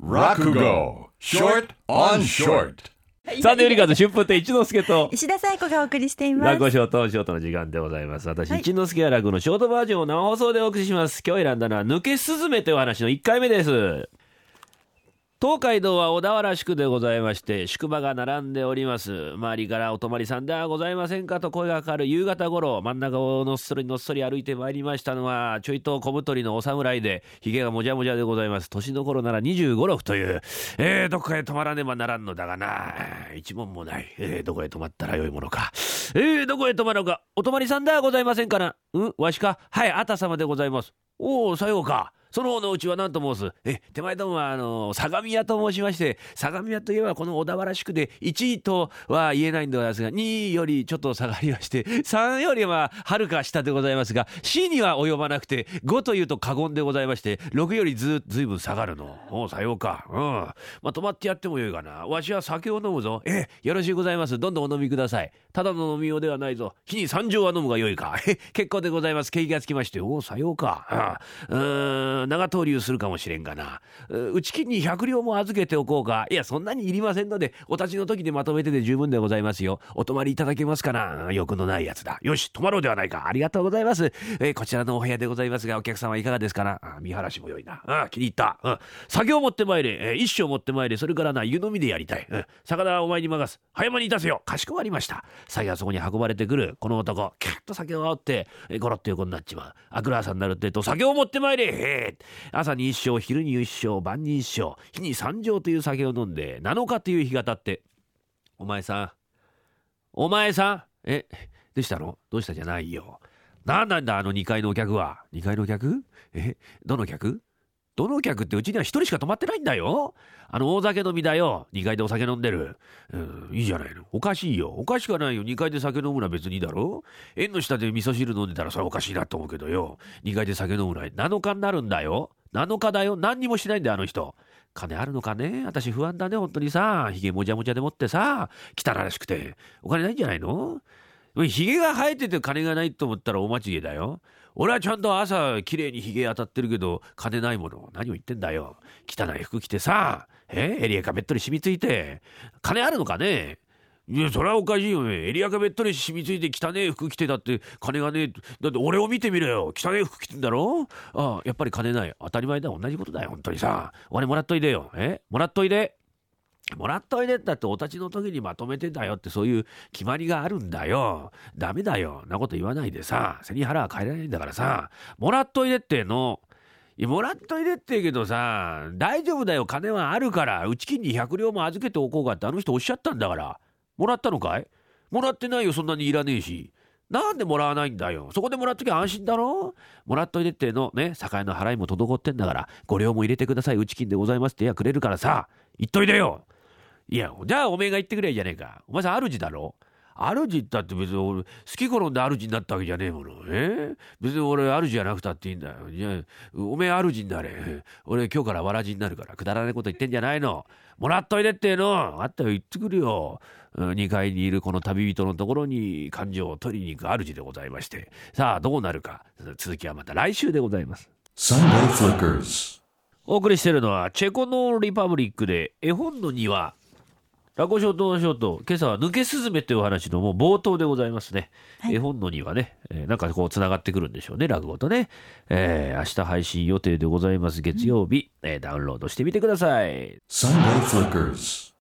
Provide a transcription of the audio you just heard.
Rakugo Short on Short。サンデーウリカーズ春風亭一之輔と石田紗友子がお送りしています。落語ショートショートの時間でございます。私、一之輔は落語のショートバージョンを生放送でお送りします。今日選んだのは抜けすずめという話の1回目です。東海道は小田原宿でございまして宿場が並んでおります。周りからお泊りさんではございませんかと声がかかる夕方頃、真ん中をのっそりのっそり歩いてまいりましたのはちょいと小太りのお侍でひげがもじゃもじゃでございます。年の頃なら25、6という、どこかへ泊まらねばならんのだがな一文もない、どこへ泊まったらよいものか、どこへ泊まろうか。お泊りさんではございませんかな。わしか。はい、あた様でございます。おお、さようか。その方のうちは何と申す。手前どもは相模屋と申しまして、相模屋といえばこの小田原宿で1位とは言えないんでございますが、2位よりちょっと下がりまして、3よりははるか下でございますが、4には及ばなくて5というと過言でございまして、6よりずいぶん下がるの。おう、さようか。まあ泊まってやってもよいがな。わしは酒を飲むぞ。よろしゅうございます。どんどんお飲みください。ただの飲みようではないぞ。日に3錠は飲むがよいか。結構でございます。景気がつきまして。おう、さようか。長投留するかもしれんがな。うち金に100両も預けておこうか。いや、そんなにいりませんので、お立ちの時でまとめてで十分でございますよ。お泊まりいただけますかな。欲のないやつだ。よし、泊まろうではないか。ありがとうございます。こちらのお部屋でございますが、お客様いかがですかな。見晴らしも良いな。気に入った。酒を持ってまいれ。一升持ってまいれ。それからな、湯飲みでやりたい。魚はお前に任す。早めにいたせよ。かしこまりました。酒はそこに運ばれてくる。この男、キュッと酒を煽って、ゴロッと横になっちまう。あくら朝になるってと、酒を持ってまいれ。朝に一升、昼に一升、晩に一升、日に三升という酒を飲んで7日という日が経って、お前さんでしたの。どうしたじゃないよ。何なんだあの2階のお客は。2階のお客、どの客ってうちには1人しか泊まってないんだよ。あの大酒飲みだよ。2階でお酒飲んでる。いいじゃないの。おかしいよ。おかしくはないよ。2階で酒飲むのは別にいいだろ。縁の下で味噌汁飲んでたらそれはおかしいなと思うけどよ。2階で酒飲むのは7日になるんだよ。7日だよ。何にもしないんだよあの人。金あるのかね。私不安だね本当にさ。ひげもじゃもじゃでもってさ、汚らしくてお金ないんじゃないの。ひげが生えてて金がないと思ったらお間違いだよ。俺はちゃんと朝きれいにひげ当たってるけど金ないもの。何を言ってんだよ。汚い服着てさ、エリアがべっとり染みついて金あるのかね。いや、それはおかしいよね。エリアがべっとり染みついて汚い服着てだって金がねえ。だって俺を見てみろよ。汚い服着てんだろ。ああ、やっぱり金ない。当たり前だ。同じことだよ本当にさ。お金もらっといでよ。もらっといでったってお立ちの時にまとめてだよって、そういう決まりがあるんだよ。ダメだよ。なこと言わないでさ、背に腹は変えられないんだからさ。もらっといでっての。もらっといでってけどさ、大丈夫だよ。金はあるから。うち金に100両も預けておこうかってあの人おっしゃったんだから。もらったのかい？もらってないよ。そんなにいらねえし。なんでもらわないんだよ。そこでもらっときゃ安心だろ。もらっといでってのね。酒屋の払いも滞ってんだから。5両も入れてください。うち金でございますってやくれるからさ。言っといでよ。いや、じゃあおめえが言ってくれじゃねえか。お前さん主だろ。主だって別に俺好き転んで主になったわけじゃねえもの。別に俺主じゃなくたっていいんだよ。いや、おめえ主になれ。俺今日からわらじになるから。くだらないこと言ってんじゃないの。もらっといでっての。あったよ、言ってくるよ。2階にいるこの旅人のところに感情を取りに行く主でございまして、さあどうなるか。続きはまた来週でございます。サンデーフリッカーズお送りしているのはチェコのリパブリックで絵本の庭、落語ショートのショート、今朝は抜けすずめという話のもう冒頭でございますね。絵本の庭ね、なんかこうつながってくるんでしょうね、落語とね。明日配信予定でございます。月曜日、ダウンロードしてみてください。サンデーフリッカーズ